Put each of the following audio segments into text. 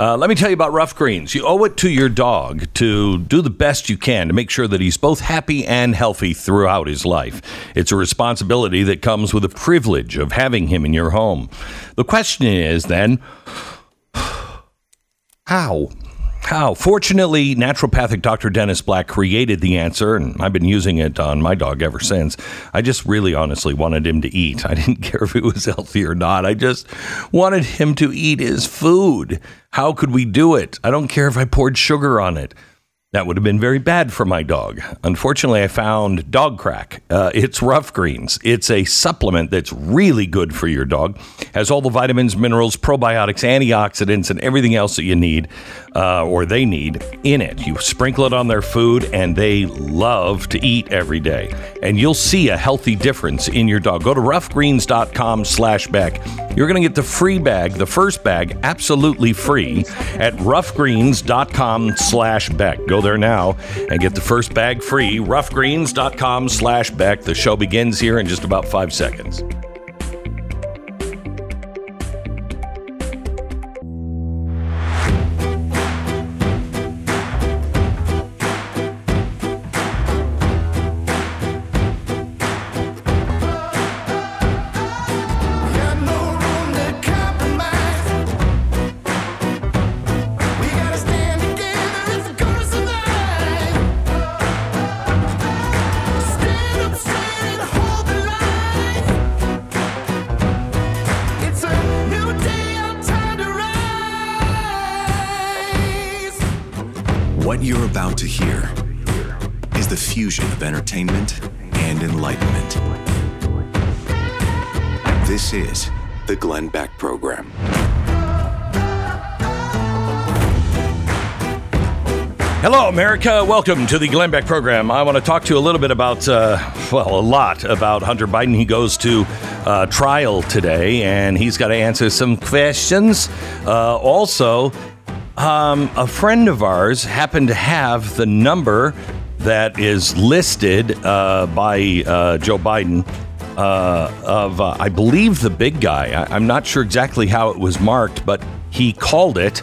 Let me tell you about Ruff Greens. You owe it to your dog to do the best you can to make sure that he's both happy and healthy throughout his life. It's a responsibility that comes with the privilege of having him in your home. The question is then, how? How? Fortunately, naturopathic Dr. Dennis Black created the answer, and I've been using it on my dog ever since. I just really honestly wanted him to eat. I didn't care if it was healthy or not. I just wanted him to eat his food. How could we do it? I don't care if I poured sugar on it. That would have been very bad for my dog. Unfortunately, I found dog crack. It's Ruff Greens. It's a supplement that's really good for your dog. Has all the vitamins, minerals, probiotics, antioxidants, and everything else that you need or they need in it. You sprinkle it on their food, and they love to eat every day. And you'll see a healthy difference in your dog. Go to ruffgreens.com/Beck. You're going to get the free bag, the first bag, absolutely free at ruffgreens.com/Beck. Go there now and get the first bag free. Ruffgreens.com/Beck. The show begins here in just about 5 seconds. What you're about to hear is the fusion of entertainment and enlightenment. This is the Glenn Beck Program. Hello, America. Welcome to the Glenn Beck Program. I want to talk to you a little bit about, a lot about Hunter Biden. He goes to trial today, and he's got to answer some questions. A friend of ours happened to have the number that is listed by Joe Biden of I believe, the big guy. I'm not sure exactly how it was marked, but he called it,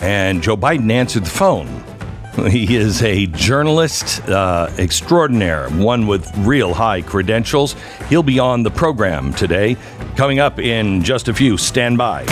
and Joe Biden answered the phone. He is a journalist extraordinaire, one with real high credentials. He'll be on the program today. Coming up in just a few, stand by.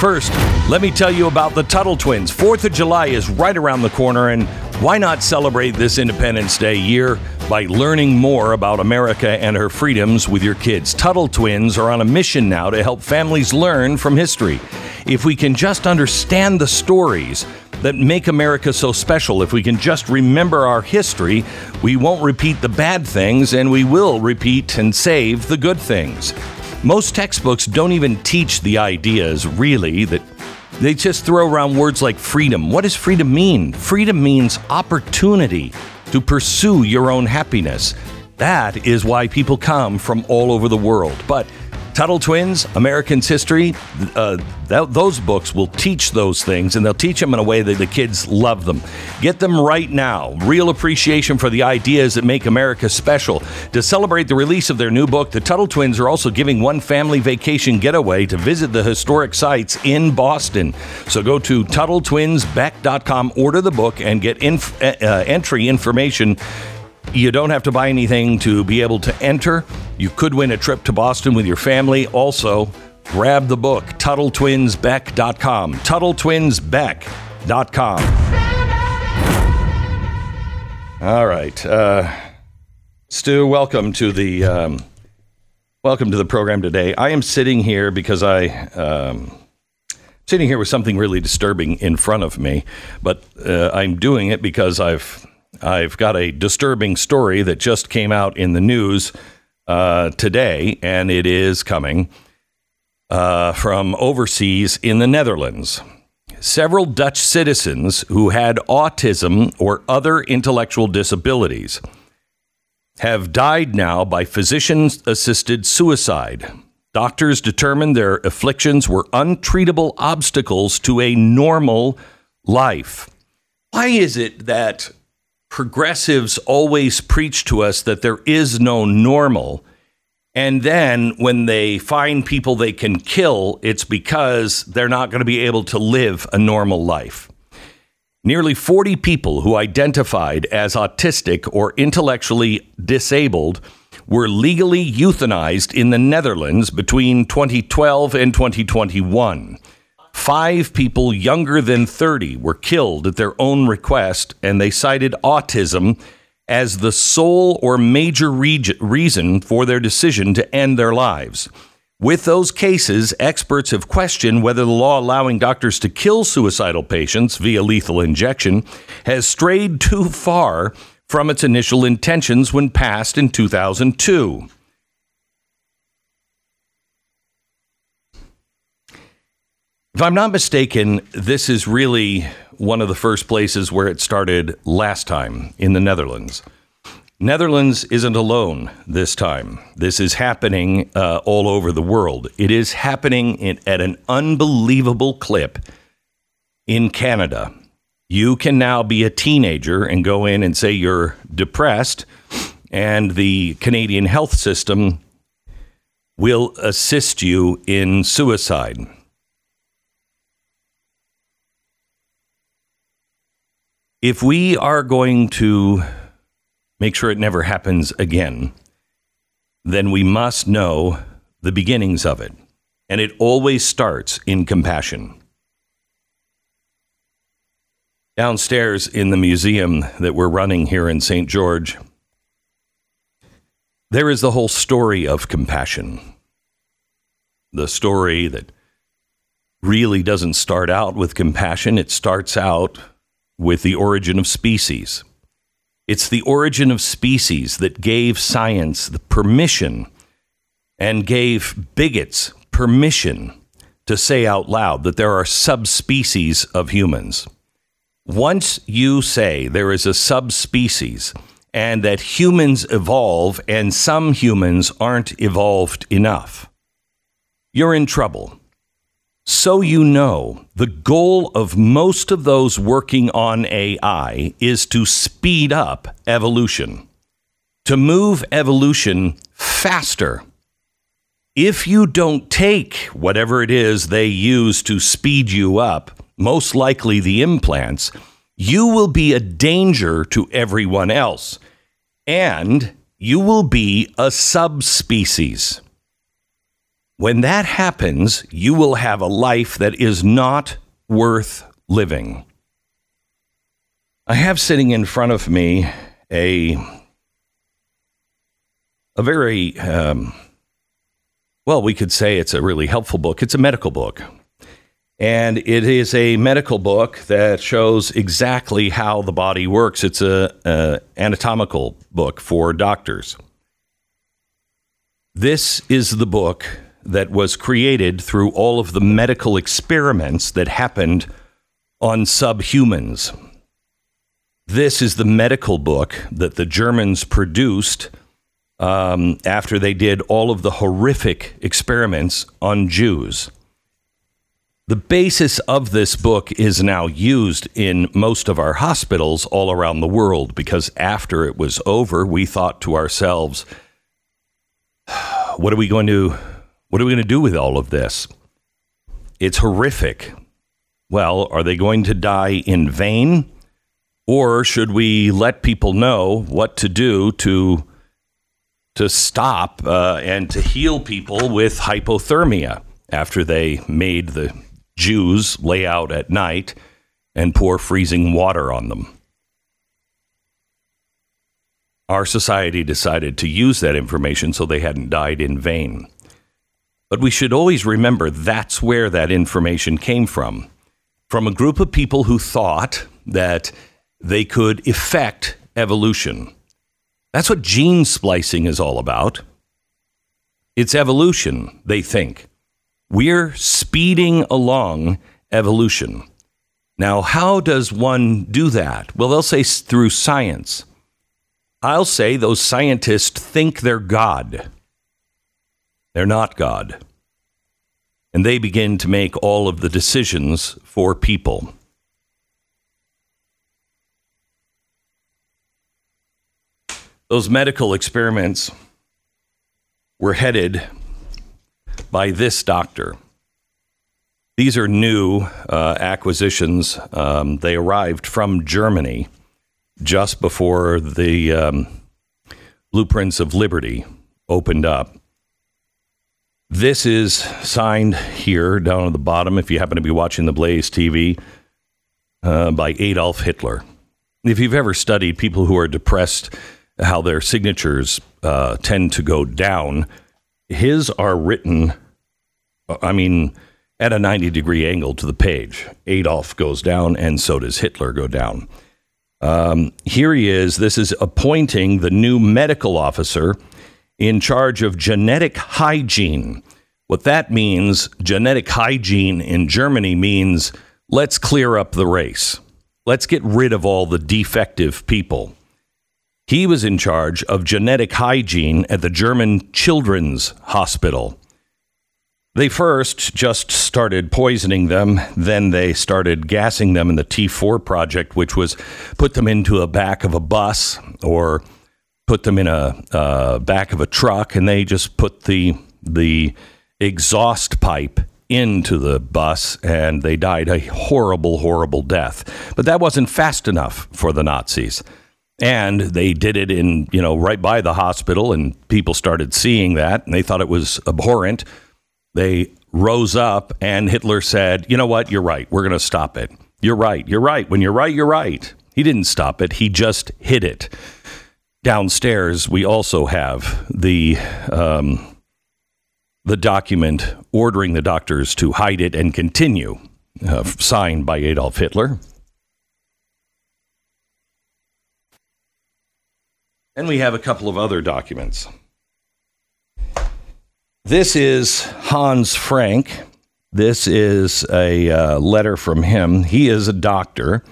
First, let me tell you about the Tuttle Twins. 4th of July is right around the corner, and why not celebrate this Independence Day year by learning more about America and her freedoms with your kids? Tuttle Twins are on a mission now to help families learn from history. If we can just understand the stories that make America so special, if we can just remember our history, we won't repeat the bad things, and we will repeat and save the good things. Most textbooks don't even teach the ideas, really, that they just throw around words like freedom. What does freedom mean? Freedom means opportunity to pursue your own happiness. That is why people come from all over the world. But Tuttle Twins, American's History, those books will teach those things, and they'll teach them in a way that the kids love them. Get them right now. Real appreciation for the ideas that make America special. To celebrate the release of their new book, the Tuttle Twins are also giving one family vacation getaway to visit the historic sites in Boston. So go to TuttleTwinsBeck.com, order the book, and get entry information. You don't have to buy anything to be able to enter. You could win a trip to Boston with your family. Also, grab the book, TuttleTwinsBeck.com. TuttleTwinsBeck.com. All right. Stu, welcome to the program today. I am sitting here because I'm sitting here with something really disturbing in front of me, but I'm doing it because I've got a disturbing story that just came out in the news today, and it is coming from overseas in the Netherlands. Several Dutch citizens who had autism or other intellectual disabilities have died now by physician-assisted suicide. Doctors determined their afflictions were untreatable obstacles to a normal life. Why is it that progressives always preach to us that there is no normal, And then when they find people they can kill, it's because they're not going to be able to live a normal life. Nearly 40 people who identified as autistic or intellectually disabled were legally euthanized in the Netherlands between 2012 and 2021. 5 people younger than 30 were killed at their own request, and they cited autism as the sole or major reason for their decision to end their lives. With those cases, experts have questioned whether the law allowing doctors to kill suicidal patients via lethal injection has strayed too far from its initial intentions when passed in 2002. If I'm not mistaken, this is really one of the first places where it started last time, in the Netherlands. Netherlands isn't alone this time. This is happening all over the world. It is happening at an unbelievable clip in Canada. You can now be a teenager and go in and say you're depressed, and the Canadian health system will assist you in suicide. If we are going to make sure it never happens again, then we must know the beginnings of it. And it always starts in compassion. Downstairs in the museum that we're running here in St. George, there is the whole story of compassion. The story that really doesn't start out with compassion. It starts out with the origin of species. It's the origin of species that gave science the permission and gave bigots permission to say out loud that there are subspecies of humans. Once you say there is a subspecies and that humans evolve and some humans aren't evolved enough, you're in trouble. So you know, the goal of most of those working on AI is to speed up evolution, to move evolution faster. If you don't take whatever it is they use to speed you up, most likely the implants, you will be a danger to everyone else, and you will be a subspecies. When that happens, you will have a life that is not worth living. I have sitting in front of me a very, well, we could say it's a really helpful book. It's a medical book. And it is a medical book that shows exactly how the body works. It's an anatomical book for doctors. This is the book that was created through all of the medical experiments that happened on subhumans. This is the medical book that the Germans produced after they did all of the horrific experiments on Jews. The basis of this book is now used in most of our hospitals all around the world, because after it was over, we thought to ourselves, what are we going to do with all of this? It's horrific. Well, are they going to die in vain? Or should we let people know what to do to stop and to heal people with hypothermia after they made the Jews lay out at night and pour freezing water on them? Our society decided to use that information so they hadn't died in vain. But we should always remember that's where that information came from a group of people who thought that they could effect evolution. That's what gene splicing is all about. It's evolution, they think. We're speeding along evolution. Now, how does one do that? Well, they'll say through science. I'll say those scientists think they're God. They're not God. And they begin to make all of the decisions for people. Those medical experiments were headed by this doctor. These are new acquisitions. They arrived from Germany just before the Blueprints of Liberty opened up. This is signed here down at the bottom, if you happen to be watching the Blaze TV, by Adolf Hitler. If you've ever studied people who are depressed, how their signatures tend to go down, his are written, I mean, at a 90-degree angle to the page. Adolf goes down, and so does Hitler go down. Here he is. This is appointing the new medical officer in charge of genetic hygiene. What that means, genetic hygiene in Germany means let's clear up the race. Let's get rid of all the defective people. He was in charge of genetic hygiene at the German Children's Hospital. They first just started poisoning them. Then they started gassing them in the T4 project, which was put them into a back of a bus or put them in a back of a truck, and they just put the exhaust pipe into the bus, and they died a horrible, horrible death. But that wasn't fast enough for the Nazis. And they did it in, you know, right by the hospital, and people started seeing that, and they thought it was abhorrent. They rose up, and Hitler said, you know what? You're right. We're going to stop it. You're right. You're right. When you're right, you're right. He didn't stop it. He just hid it. Downstairs, we also have the document ordering the doctors to hide it and continue, signed by Adolf Hitler. And we have a couple of other documents. This is Hans Frank. This is a letter from him. He is a doctor,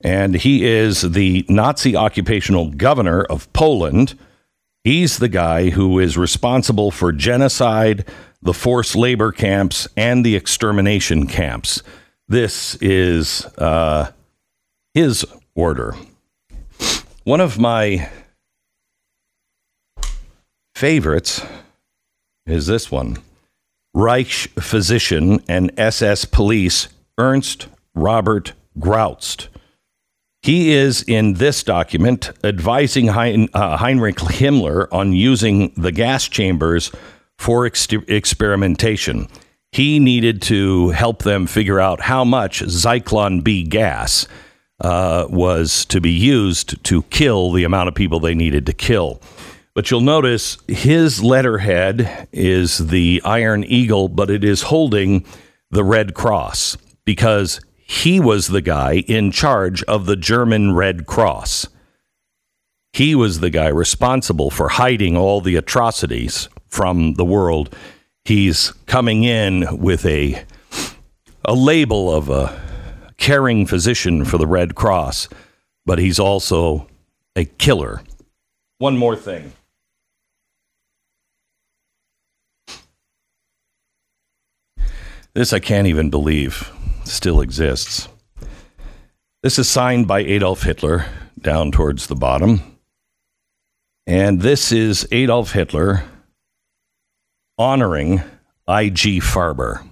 and he is the Nazi occupational governor of Poland. He's the guy who is responsible for genocide, the forced labor camps, and the extermination camps. This is his order. One of my favorites is this one. Reich physician and SS police Ernst Robert Graust. He is, in this document, advising Heinrich Himmler on using the gas chambers for experimentation. He needed to help them figure out how much Zyklon B gas was to be used to kill the amount of people they needed to kill. But you'll notice his letterhead is the Iron Eagle, but it is holding the Red Cross, because he was the guy in charge of the German Red Cross. He was the guy responsible for hiding all the atrocities from the world. He's coming in with a label of a caring physician for the Red Cross, but he's also a killer. One more thing. This I can't even believe still exists. This is signed by Adolf Hitler down towards the bottom. And this is Adolf Hitler honoring IG Farben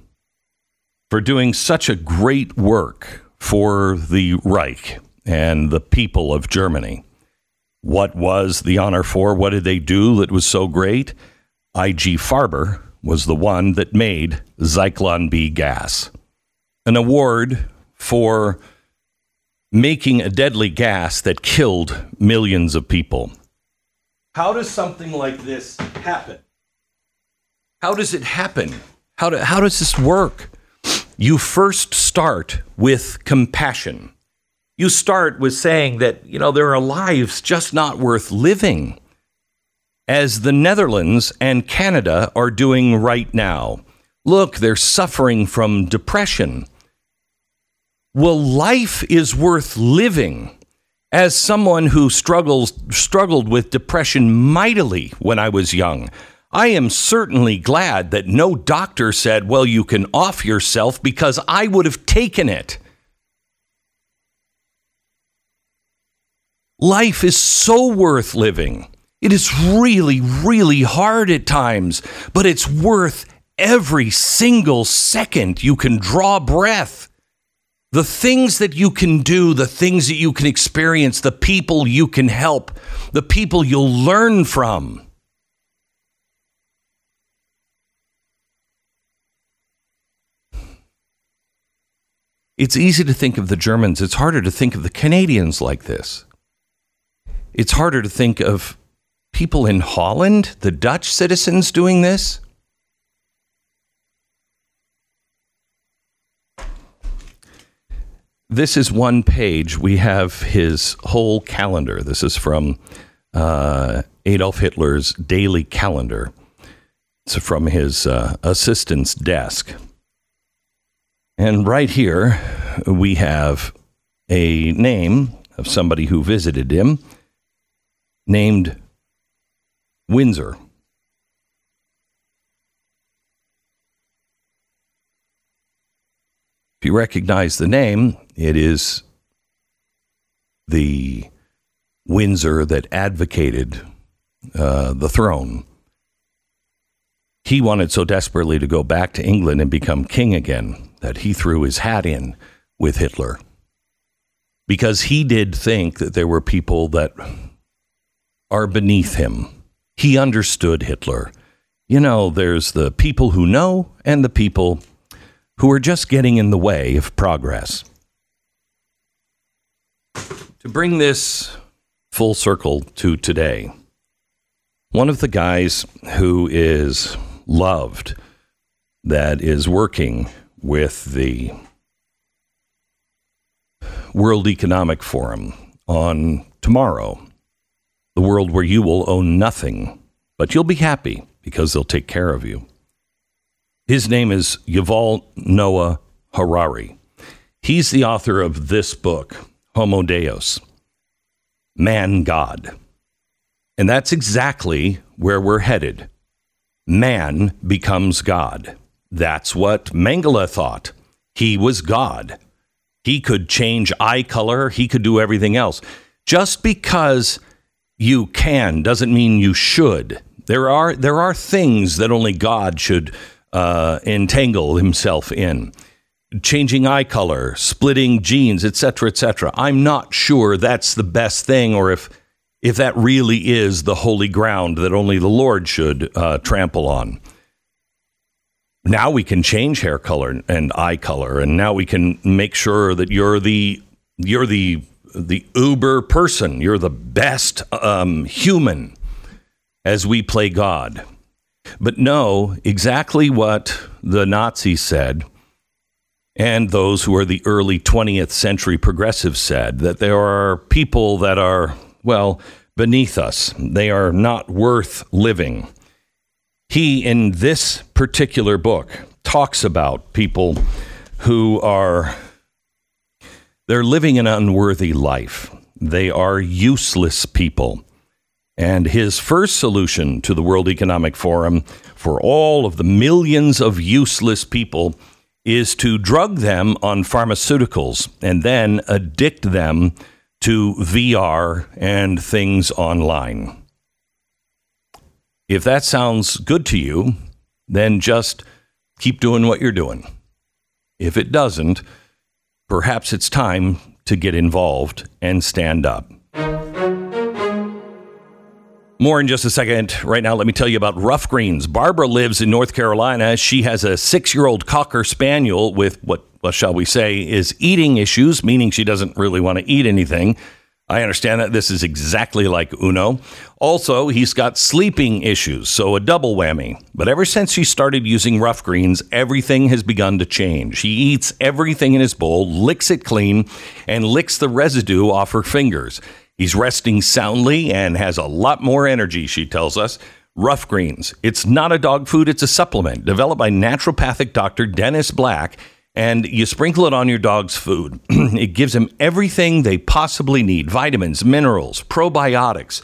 for doing such a great work for the Reich and the people of Germany. What was the honor for? What did they do that was so great? IG Farben was the one that made Zyklon B gas. An award for making a deadly gas that killed millions of people. How does something like this happen? How does it happen? How does this work? You first start with compassion. You start with saying that, you know, there are lives just not worth living, as the Netherlands and Canada are doing right now. Look, they're suffering from depression. Well, life is worth living. As someone who struggled with depression mightily when I was young, I am certainly glad that no doctor said, well, you can off yourself, because I would have taken it. Life is so worth living. It is really, really hard at times, but it's worth every single second you can draw breath. The things that you can do, the things that you can experience, the people you can help, the people you'll learn from. It's easy to think of the Germans. It's harder to think of the Canadians like this. It's harder to think of people in Holland, the Dutch citizens doing this. This is one page. We have his whole calendar. This is from Adolf Hitler's daily calendar. It's from his assistant's desk. And right here, we have a name of somebody who visited him named Windsor. If you recognize the name, it is the Windsor that advocated the throne. He wanted so desperately to go back to England and become king again that he threw his hat in with Hitler, because he did think that there were people that are beneath him. He understood Hitler. You know, there's the people who know and the people who are just getting in the way of progress. To bring this full circle to today, one of the guys who is loved, that is working with the World Economic Forum on tomorrow, the world where you will own nothing, but you'll be happy because they'll take care of you. His name is Yuval Noah Harari. He's the author of this book, Homo Deus, Man God. And that's exactly where we're headed. Man becomes God. That's what Mengele thought. He was God. He could change eye color. He could do everything else. Just because you can doesn't mean you should. There are things that only God should entangle himself in. Changing eye color, splitting genes, etc., etc. I'm not sure that's the best thing, or if that really is the holy ground that only the Lord should trample on. Now we can change hair color and eye color, and now we can make sure that you're the uber person, you're the best human, as we play God. But no, exactly what the Nazis said, and those who are the early 20th century progressives said, that there are people that are, well, beneath us. They are not worth living. He, in this particular book, talks about people who are, they're living an unworthy life. They are useless people. And his first solution to the World Economic Forum for all of the millions of useless people is to drug them on pharmaceuticals and then addict them to VR and things online. If that sounds good to you, then just keep doing what you're doing. If it doesn't, perhaps it's time to get involved and stand up. More in just a second. Right now, let me tell you about Ruff Greens. Barbara lives in North Carolina. She has a 6-year-old Cocker Spaniel with what shall we say, is eating issues, meaning she doesn't really want to eat anything. I understand that this is exactly like Uno. Also, he's got sleeping issues, so a double whammy. But ever since she started using Ruff Greens, everything has begun to change. She eats everything in his bowl, licks it clean, and licks the residue off her fingers. He's resting soundly and has a lot more energy, she tells us. Ruff Greens. It's not a dog food, it's a supplement developed by naturopathic doctor Dennis Black. And you sprinkle it on your dog's food. It gives them everything they possibly need. Vitamins, minerals, probiotics,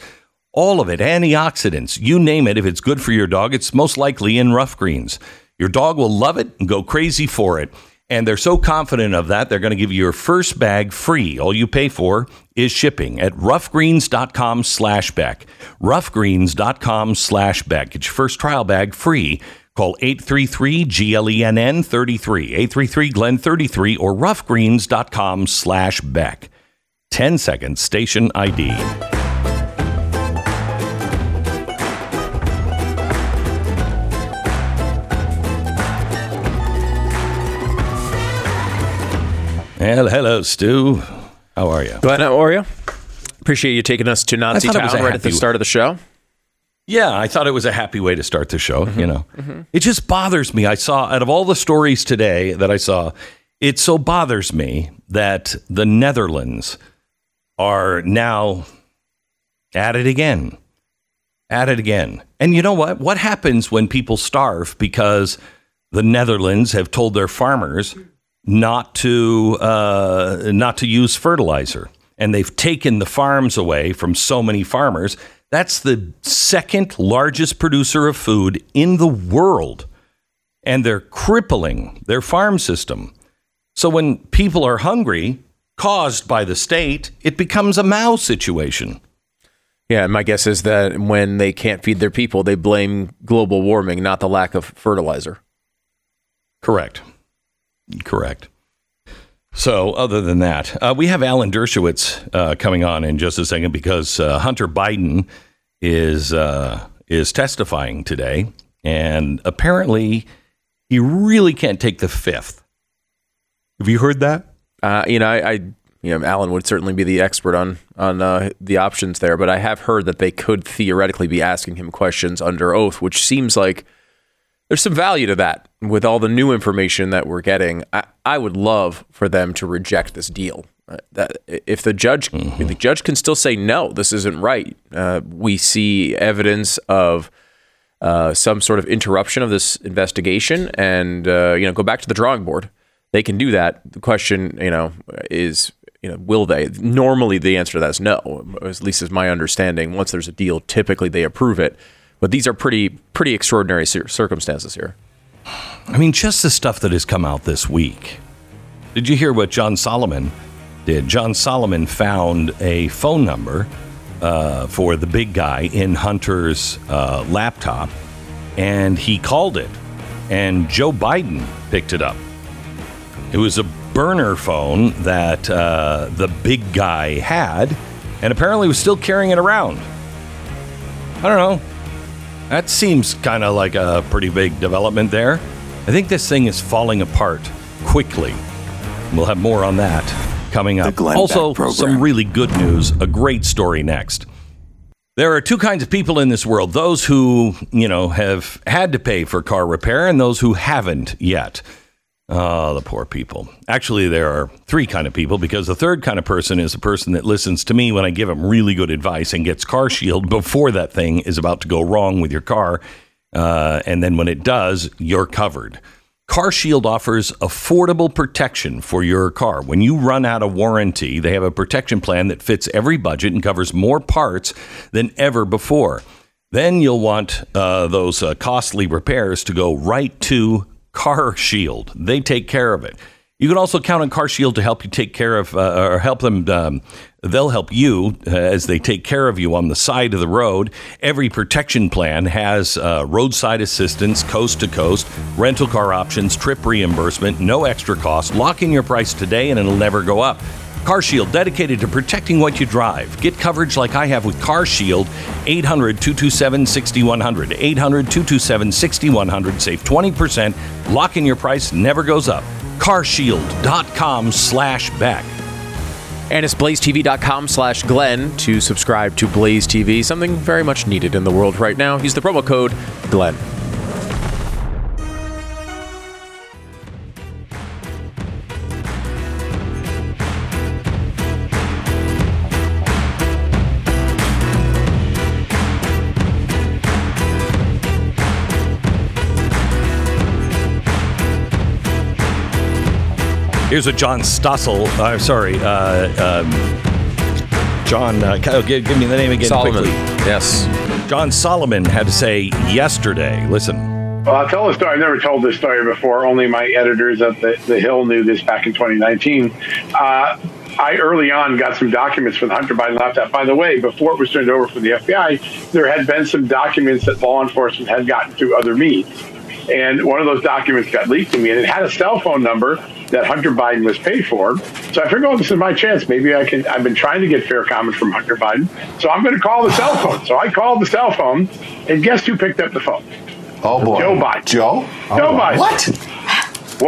all of it, antioxidants, you name it. If it's good for your dog, it's most likely in Ruff Greens. Your dog will love it and go crazy for it. And they're so confident of that, they're going to give you your first bag free. All you pay for is shipping at roughgreens.com/Beck. Roughgreens.com/Beck. Get your first trial bag free. Call 833-GLENN33, 833-GLEN33, or roughgreens.com/Beck. 10-second station ID. Well, hello, Stu. How are you? Glad how are you? Appreciate you taking us to Nazi Town right at the start of the show. Yeah, I thought it was a happy way to start the show, you know. It just bothers me. I saw, out of all the stories today that I saw, it so bothers me that the Netherlands are now at it again. At it again. And you know what? What happens when people starve because the Netherlands have told their farmers not to use fertilizer? And they've taken the farms away from so many farmers. That's the second largest producer of food in the world, and they're crippling their farm system. So when people are hungry, caused by the state, it becomes a Mao situation. Yeah, my guess is that when they can't feed their people, they blame global warming, not the lack of fertilizer. Correct. Correct. So other than that, we have Alan Dershowitz coming on in just a second because Hunter Biden is testifying today. And apparently he really can't take the fifth. Have you heard that? You know, Alan would certainly be the expert on the options there. But I have heard that they could theoretically be asking him questions under oath, which seems like there's some value to that with all the new information that we're getting. I would love for them to reject this deal. If the judge can still say, no, this isn't right. We see evidence of some sort of interruption of this investigation and, go back to the drawing board. They can do that. The question, is, will they? Normally the answer to that is no, at least is my understanding. Once there's a deal, typically they approve it. But these are pretty extraordinary circumstances here. I mean, just the stuff that has come out this week. Did you hear what John Solomon did? John Solomon found a phone number for the big guy in Hunter's laptop, and he called it. And Joe Biden picked it up. It was a burner phone that the big guy had, and apparently was still carrying it around. I don't know. That seems kind of like a pretty big development there. I think this thing is falling apart quickly. We'll have more on that coming up. Also, some really good news, a great story next. There are two kinds of people in this world. Those who, have had to pay for car repair and those who haven't yet. Oh, the poor people. Actually, there are three kind of people because the third kind of person is the person that listens to me when I give them really good advice and gets Car Shield before that thing is about to go wrong with your car. And then when it does, you're covered. Car Shield offers affordable protection for your car. When you run out of warranty, they have a protection plan that fits every budget and covers more parts than ever before. Then you'll want those costly repairs to go right to Car Shield. They take care of it. You can also count on Car Shield to help you take care of or help them. They'll help you as they take care of you on the side of the road. Every protection plan has roadside assistance, coast to coast, rental car options, trip reimbursement, no extra cost. Lock in your price today and it'll never go up. Car Shield, dedicated to protecting what you drive. Get coverage like I have with Car Shield. 800-227-6100. 800-227-6100. Save 20%. Lock in your price. Never goes up. CarShield.com/Beck. And it's BlazeTV.com/Glenn to subscribe to Blaze TV. Something very much needed in the world right now. Use the promo code Glenn. Here's what John Stossel, give me the name again Solomon. Quickly. Yes. John Solomon had to say yesterday. Listen. Well, I'll tell a story. I've never told this story before. Only my editors at The Hill knew this back in 2019. I early on got some documents from the Hunter Biden laptop. By the way, before it was turned over from the FBI, there had been some documents that law enforcement had gotten through other means. And one of those documents got leaked to me, and it had a cell phone number that Hunter Biden was paid for. So I figured, oh, this is my chance. Maybe I can. I've been trying to get fair comment from Hunter Biden, so I'm going to call the cell phone. So I called the cell phone, and guess who picked up the phone? Oh, boy. Joe Biden. Joe? Oh, Joe Biden. What?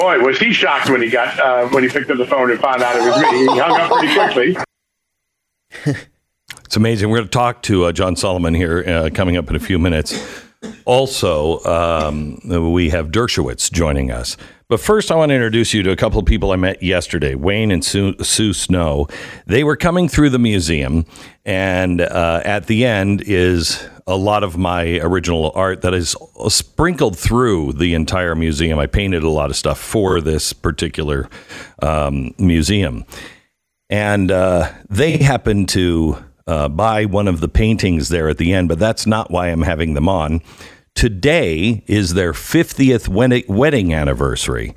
Boy, was he shocked when he got when he picked up the phone and found out it was me. He hung up pretty quickly. It's amazing. We're going to talk to John Solomon here coming up in a few minutes. Also, we have Dershowitz joining us. But first, I want to introduce you to a couple of people I met yesterday, Wayne and Sue Snow. They were coming through the museum, and at the end is a lot of my original art that is sprinkled through the entire museum. I painted a lot of stuff for this particular museum. And they happened to buy one of the paintings there at the end, but that's not why I'm having them on. Today is their 50th wedding anniversary,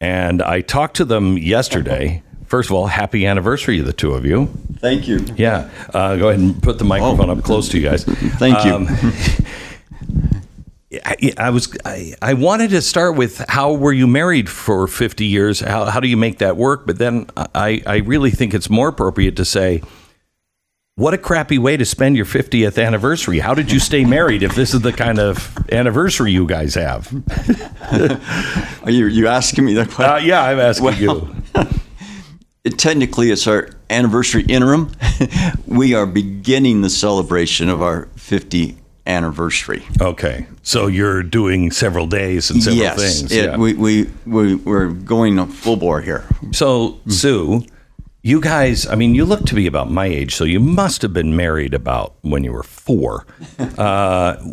and I talked to them yesterday. First of all, happy anniversary to the two of you. Thank you. Yeah. Go ahead and put the microphone up close to you guys. Thank you. I wanted to start with, how were you married for 50 years? How do you make that work? But then I really think it's more appropriate to say, what a crappy way to spend your 50th anniversary. How did you stay married if this is the kind of anniversary you guys have? Are you asking me that question? Yeah, I'm asking you. Technically, it's our anniversary interim. We are beginning the celebration of our 50th anniversary. Okay. So you're doing several days and several things. Yes. Yeah. We're going full bore here. So, Sue, you guys, I mean, you look to be about my age, so you must have been married about when you were 4.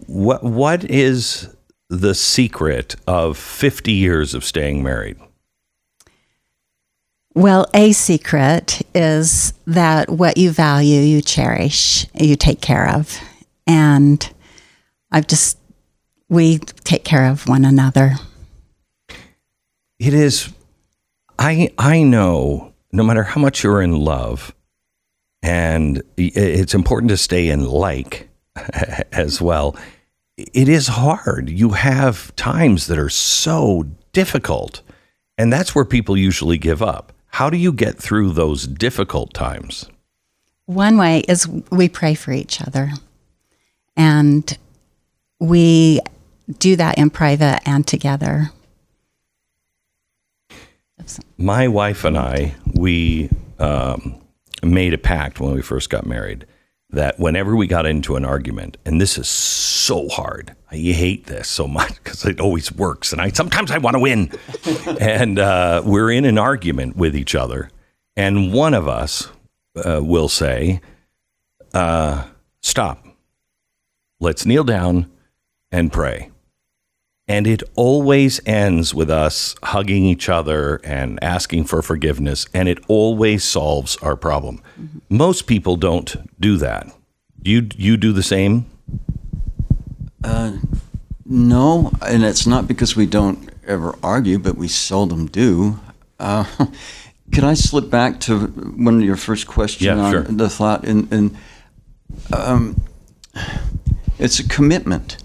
What is the secret of 50 years of staying married? Well, a secret is that what you value, you cherish, you take care of. And we take care of one another. It is, I know, no matter how much you're in love, and it's important to stay in like as well, it is hard. You have times that are so difficult, and that's where people usually give up. How do you get through those difficult times? One way is we pray for each other, and we do that in private and together. My wife and I, we made a pact when we first got married that whenever we got into an argument, and this is so hard, I hate this so much because it always works, and sometimes I want to win. And we're in an argument with each other, and one of us will say, stop, let's kneel down and pray. And it always ends with us hugging each other and asking for forgiveness, and it always solves our problem. Mm-hmm. Most people don't do that. You do the same? No, and it's not because we don't ever argue, but we seldom do. Can I slip back to one of your first questions? Yeah, on sure. The thought, and it's a commitment.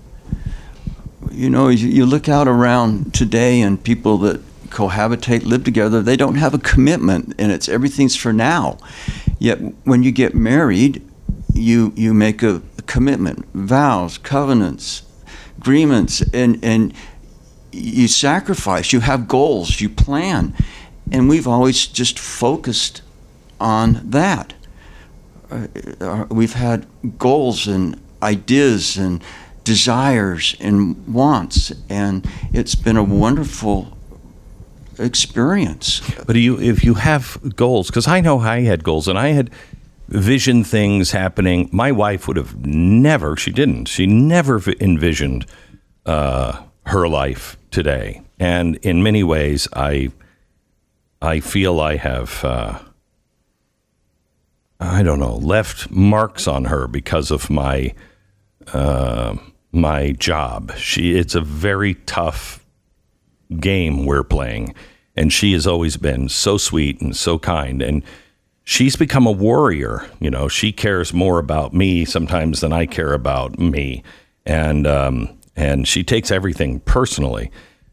You know, you look out around today and people that cohabitate, live together, they don't have a commitment, and it's everything's for now. Yet when you get married, you make a commitment, vows, covenants, agreements, and you sacrifice, you have goals, you plan. And we've always just focused on that. We've had goals and ideas and desires and wants, and it's been a wonderful experience. But if you have goals, because I know I had goals and I had vision things happening. My wife would have never, she never envisioned her life today. And in many ways, I feel I have, left marks on her because of my job. It's a very tough game we're playing, and she has always been so sweet and so kind, and she's become a warrior. You know, she cares more about me sometimes than I care about me. And she takes everything personally.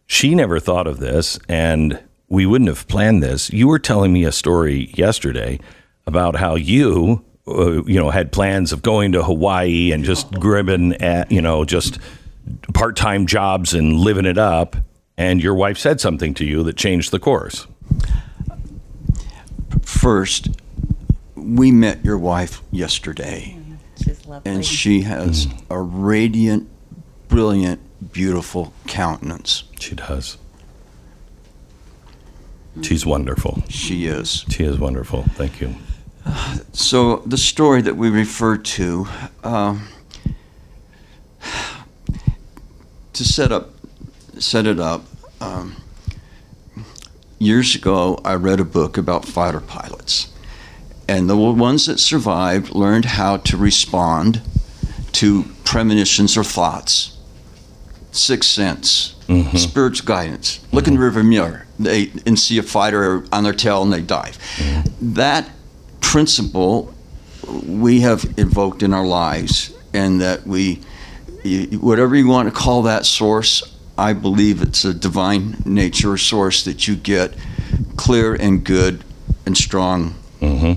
She never thought of this, and we wouldn't have planned this. You were telling me a story yesterday about how you, you know, had plans of going to Hawaii and just gribbing at, you know, just part-time jobs and living it up. And your wife said something to you that changed the course. First, we met your wife yesterday. She's lovely. And she has a radiant, brilliant, beautiful countenance. She does. She's wonderful. She is. She is wonderful. Thank you. So the story that we refer to set it up, years ago, I read a book about fighter pilots, and the ones that survived learned how to respond to premonitions or thoughts, sixth sense, spiritual guidance. Look in the rearview mirror, and see a fighter on their tail, and they dive. That principle we have invoked in our lives, and that we, whatever you want to call that source, I believe it's a divine nature source that you get clear and good and strong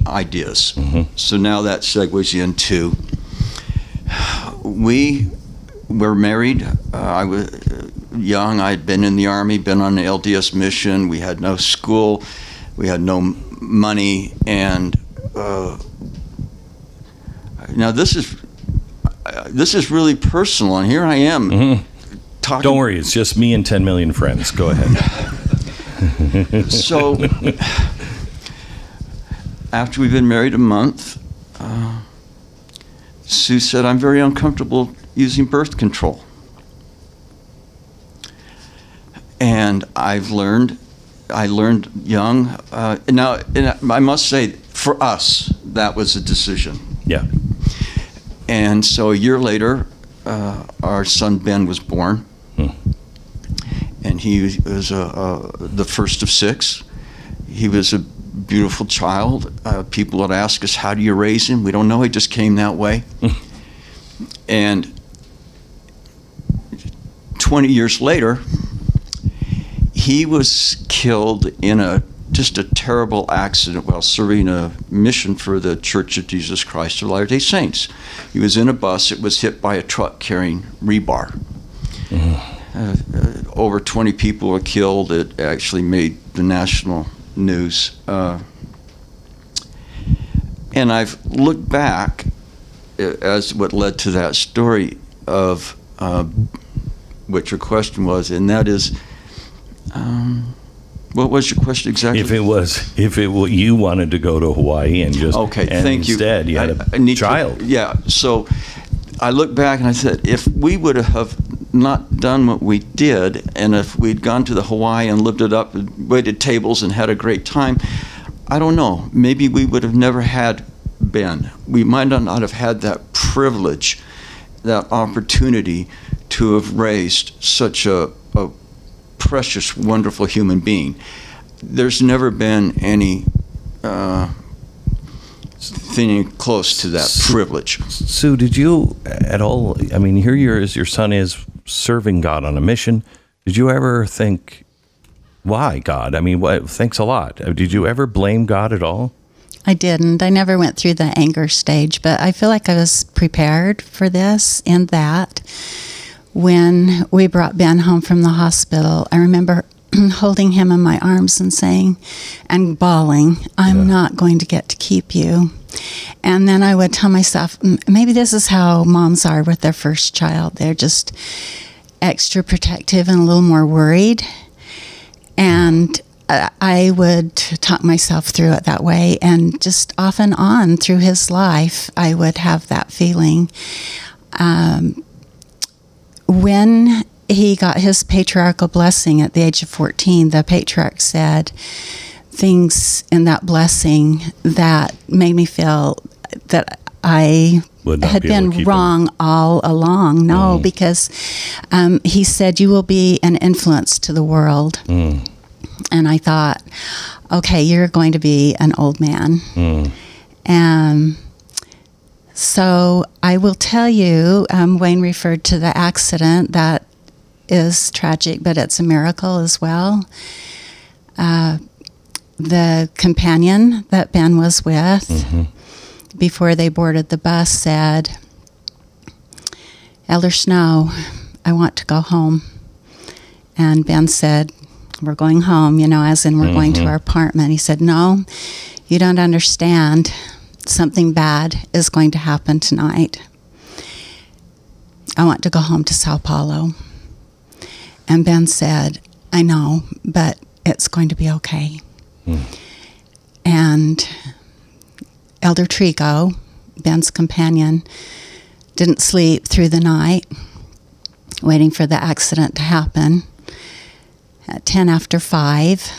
ideas. So now that segues into, we were married. I was young. I had been in the Army, been on the LDS mission. We had no school. We had no money. And now this is really personal, and here I am. Talking. Don't worry, it's just me and 10 million friends. Go ahead. So, after we've been married a month, Sue said, I'm very uncomfortable using birth control. And I learned young. Now, and I must say, for us, that was a decision. Yeah. And so a year later, our son Ben was born. And he was the first of six. He was a beautiful child. People would ask us, how do you raise him? We don't know. He just came that way. And 20 years later, he was killed in a terrible accident while serving a mission for the Church of Jesus Christ of Latter-day Saints. He was in a bus. It was hit by a truck carrying rebar. Over 20 people were killed. It actually made the national news. And I've looked back as what led to that story of what your question was, and that is, what was your question exactly? If you wanted to go to Hawaii and just instead you had a child. So I look back and I said, if we would have not done what we did, and if we'd gone to the Hawaii and lived it up, waited tables and had a great time, I don't know. Maybe we would have never had Ben. We might not have had that privilege, that opportunity to have raised such a precious, wonderful human being. There's never been any thing close to that privilege. Sue, did you at all, I mean, here your son is serving God on a mission. Did you ever think, why God? I mean, thanks a lot. Did you ever blame God at all? I didn't. I never went through the anger stage, but I feel like I was prepared for this and that. When we brought Ben home from the hospital, I remember holding him in my arms and saying, and bawling, I'm not going to get to keep you. And then I would tell myself, maybe this is how moms are with their first child. They're just extra protective and a little more worried. And I would talk myself through it that way. And just off and on through his life, I would have that feeling. When he got his patriarchal blessing at the age of 14, the patriarch said things in that blessing that made me feel that I had been wrong all along. No, because he said, you will be an influence to the world. And I thought, okay, you're going to be an old man. Mm. So I will tell you, Wayne referred to the accident that is tragic, but it's a miracle as well. The companion that Ben was with, mm-hmm. before they boarded the bus, said, "Elder Snow, I want to go home." And Ben said, "We're going home," you know, as in we're mm-hmm. going to our apartment. He said, "No, you don't understand. Something bad is going to happen tonight. I want to go home to Sao Paulo." And Ben said, "I know, but it's going to be okay." Mm. And Elder Trigo, Ben's companion, didn't sleep through the night, waiting for the accident to happen. At 5:10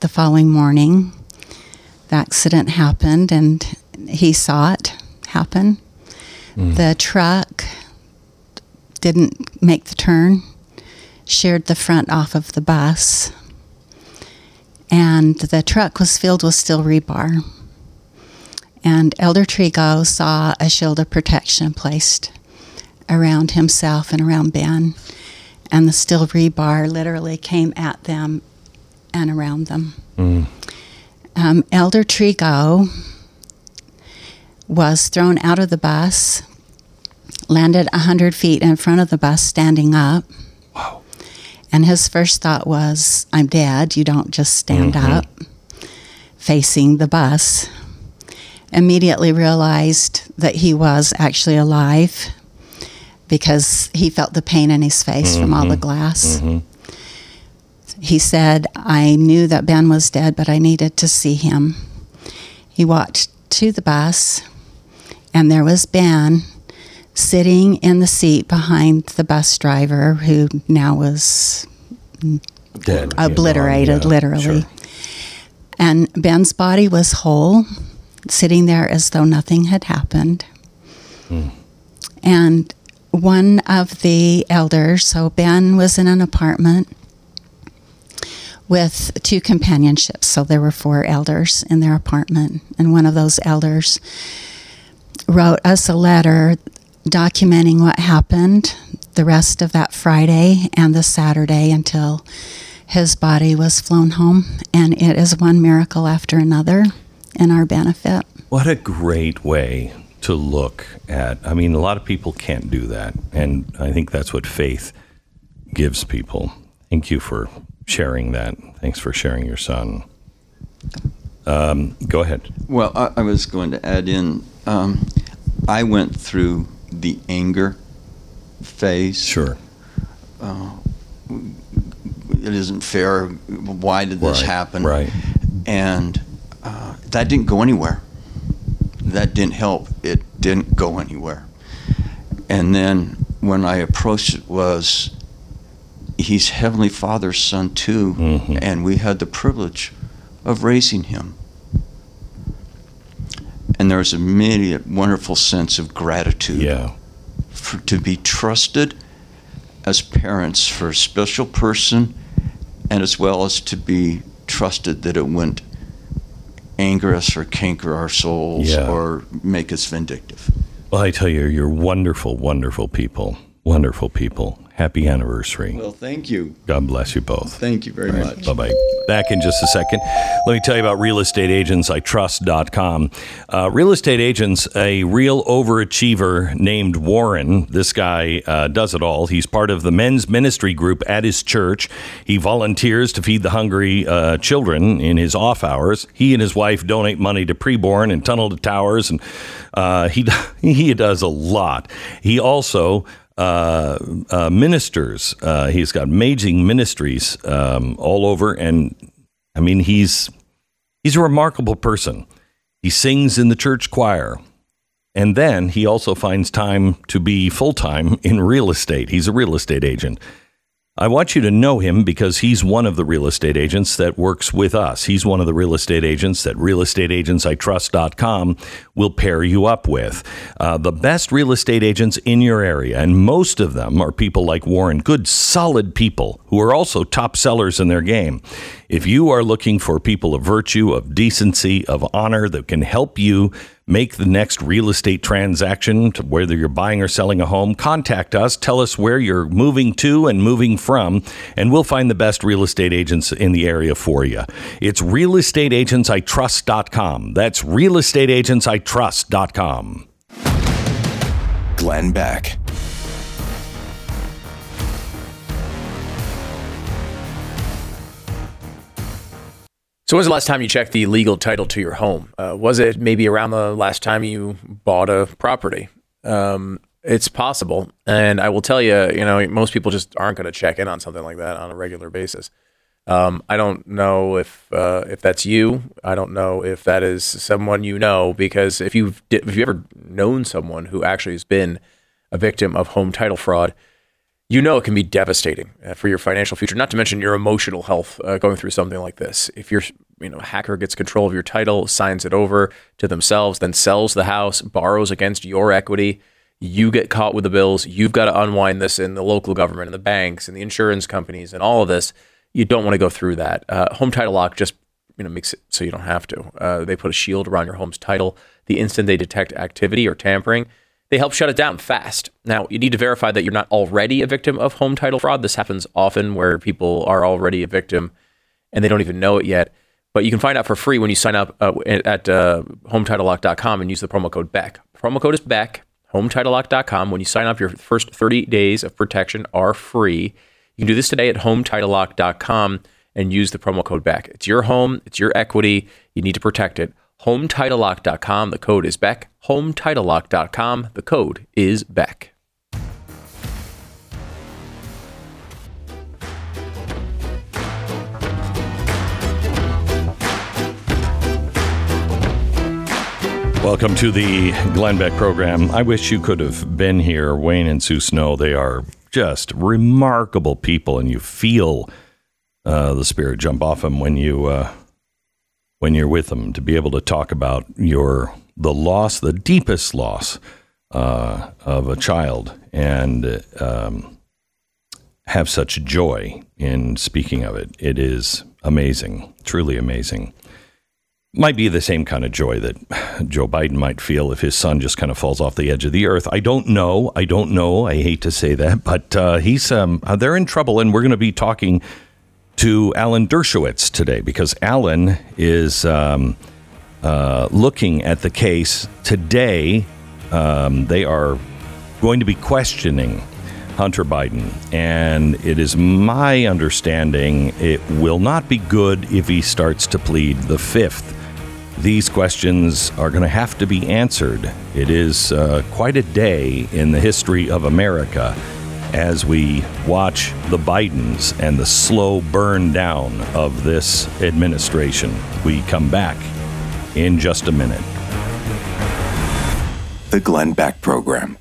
the following morning, the accident happened, and he saw it happen. Mm. The truck didn't make the turn, sheared the front off of the bus, and the truck was filled with steel rebar. And Elder Trigo saw a shield of protection placed around himself and around Ben, and the steel rebar literally came at them and around them. Mm. Elder Trigo was thrown out of the bus, landed 100 feet in front of the bus standing up. Wow. And his first thought was, "I'm dead. You don't just stand mm-hmm. up," facing the bus. Immediately realized that he was actually alive because he felt the pain in his face mm-hmm. from all the glass. Mm-hmm. He said, "I knew that Ben was dead, but I needed to see him." He walked to the bus, and there was Ben sitting in the seat behind the bus driver, who now was dead, obliterated, yeah, literally. Sure. And Ben's body was whole, sitting there as though nothing had happened. Mm. And one of the elders, so Ben was in an apartment with two companionships, so there were four elders in their apartment, and one of those elders wrote us a letter documenting what happened the rest of that Friday and the Saturday until his body was flown home, and it is one miracle after another in our benefit. What a great way to look at, I mean, a lot of people can't do that, and I think that's what faith gives people. Thank you for sharing that. Thanks for sharing your son. Go ahead. Well, I was going to add in, I went through the anger phase. Sure. It isn't fair. Why did this happen? Right. And that didn't go anywhere. That didn't help. It didn't go anywhere. And then when I approached it was, he's Heavenly Father's son too, mm-hmm. and we had the privilege of raising him. And there's an immediate wonderful sense of gratitude to be trusted as parents for a special person, and as well as to be trusted that it wouldn't anger us or canker our souls or make us vindictive. Well, I tell you, you're wonderful, wonderful people. Wonderful people. Happy anniversary. Well, thank you. God bless you both. Thank you very much. Bye-bye. Back in just a second. Let me tell you about RealEstateAgentsITrust.com. Real estate agents, a real overachiever named Warren. This guy does it all. He's part of the men's ministry group at his church. He volunteers to feed the hungry children in his off hours. He and his wife donate money to Preborn and Tunnel to Towers, and he does a lot. He also ministers. He's got amazing ministries all over, and I mean, he's a remarkable person. He sings in the church choir, and then he also finds time to be full-time in real estate. He's a real estate agent. I want you to know him because he's one of the real estate agents that works with us. He's one of the real estate agents that realestateagentsitrust.com will pair you up with. The best real estate agents in your area, and most of them are people like Warren, good, solid people who are also top sellers in their game. If you are looking for people of virtue, of decency, of honor that can help you make the next real estate transaction, whether you're buying or selling a home, contact us. Tell us where you're moving to and moving from, and we'll find the best real estate agents in the area for you. It's RealEstateAgentsITrust.com. That's RealEstateAgentsITrust.com. Glenn Beck. So when's the last time you checked the legal title to your home? Was it maybe around the last time you bought a property? It's possible. And I will tell you, you know, most people just aren't going to check in on something like that on a regular basis. I don't know if that's you. I don't know if that is someone you know, because if you've ever known someone who actually has been a victim of home title fraud, you know it can be devastating for your financial future, not to mention your emotional health going through something like this. If your hacker gets control of your title, signs it over to themselves, then sells the house, borrows against your equity, you get caught with the bills. You've got to unwind this in the local government and the banks and the insurance companies and all of this. You don't want to go through that. Home Title Lock just makes it so you don't have to. They put a shield around your home's title. The instant they detect activity or tampering, they help shut it down fast. Now, you need to verify that you're not already a victim of home title fraud. This happens often where people are already a victim and they don't even know it yet. But you can find out for free when you sign up at HomeTitleLock.com and use the promo code BECK. Promo code is BECK, HomeTitleLock.com. When you sign up, your first 30 days of protection are free. You can do this today at HomeTitleLock.com and use the promo code BECK. It's your home. It's your equity. You need to protect it. HomeTitleLock.com. The code is BECK. HomeTitleLock.com. The code is BECK. Welcome to the Glenn Beck program. I wish you could have been here, Wayne and Sue Snow. They are just remarkable people, and you feel the spirit jump off them when you're with them, to be able to talk about the loss, the deepest loss of a child, and have such joy in speaking of it. It is amazing, truly amazing. Might be the same kind of joy that Joe Biden might feel if his son just kind of falls off the edge of the earth. I don't know. I hate to say that, but they're in trouble, and we're going to be talking to Alan Dershowitz today, because Alan is looking at the case today. They are going to be questioning Hunter Biden, and it is my understanding it will not be good if he starts to plead the fifth. These questions are going to have to be answered. It is quite a day in the history of America as we watch the Bidens and the slow burn down of this administration. We come back in just a minute. The Glenn Beck Program.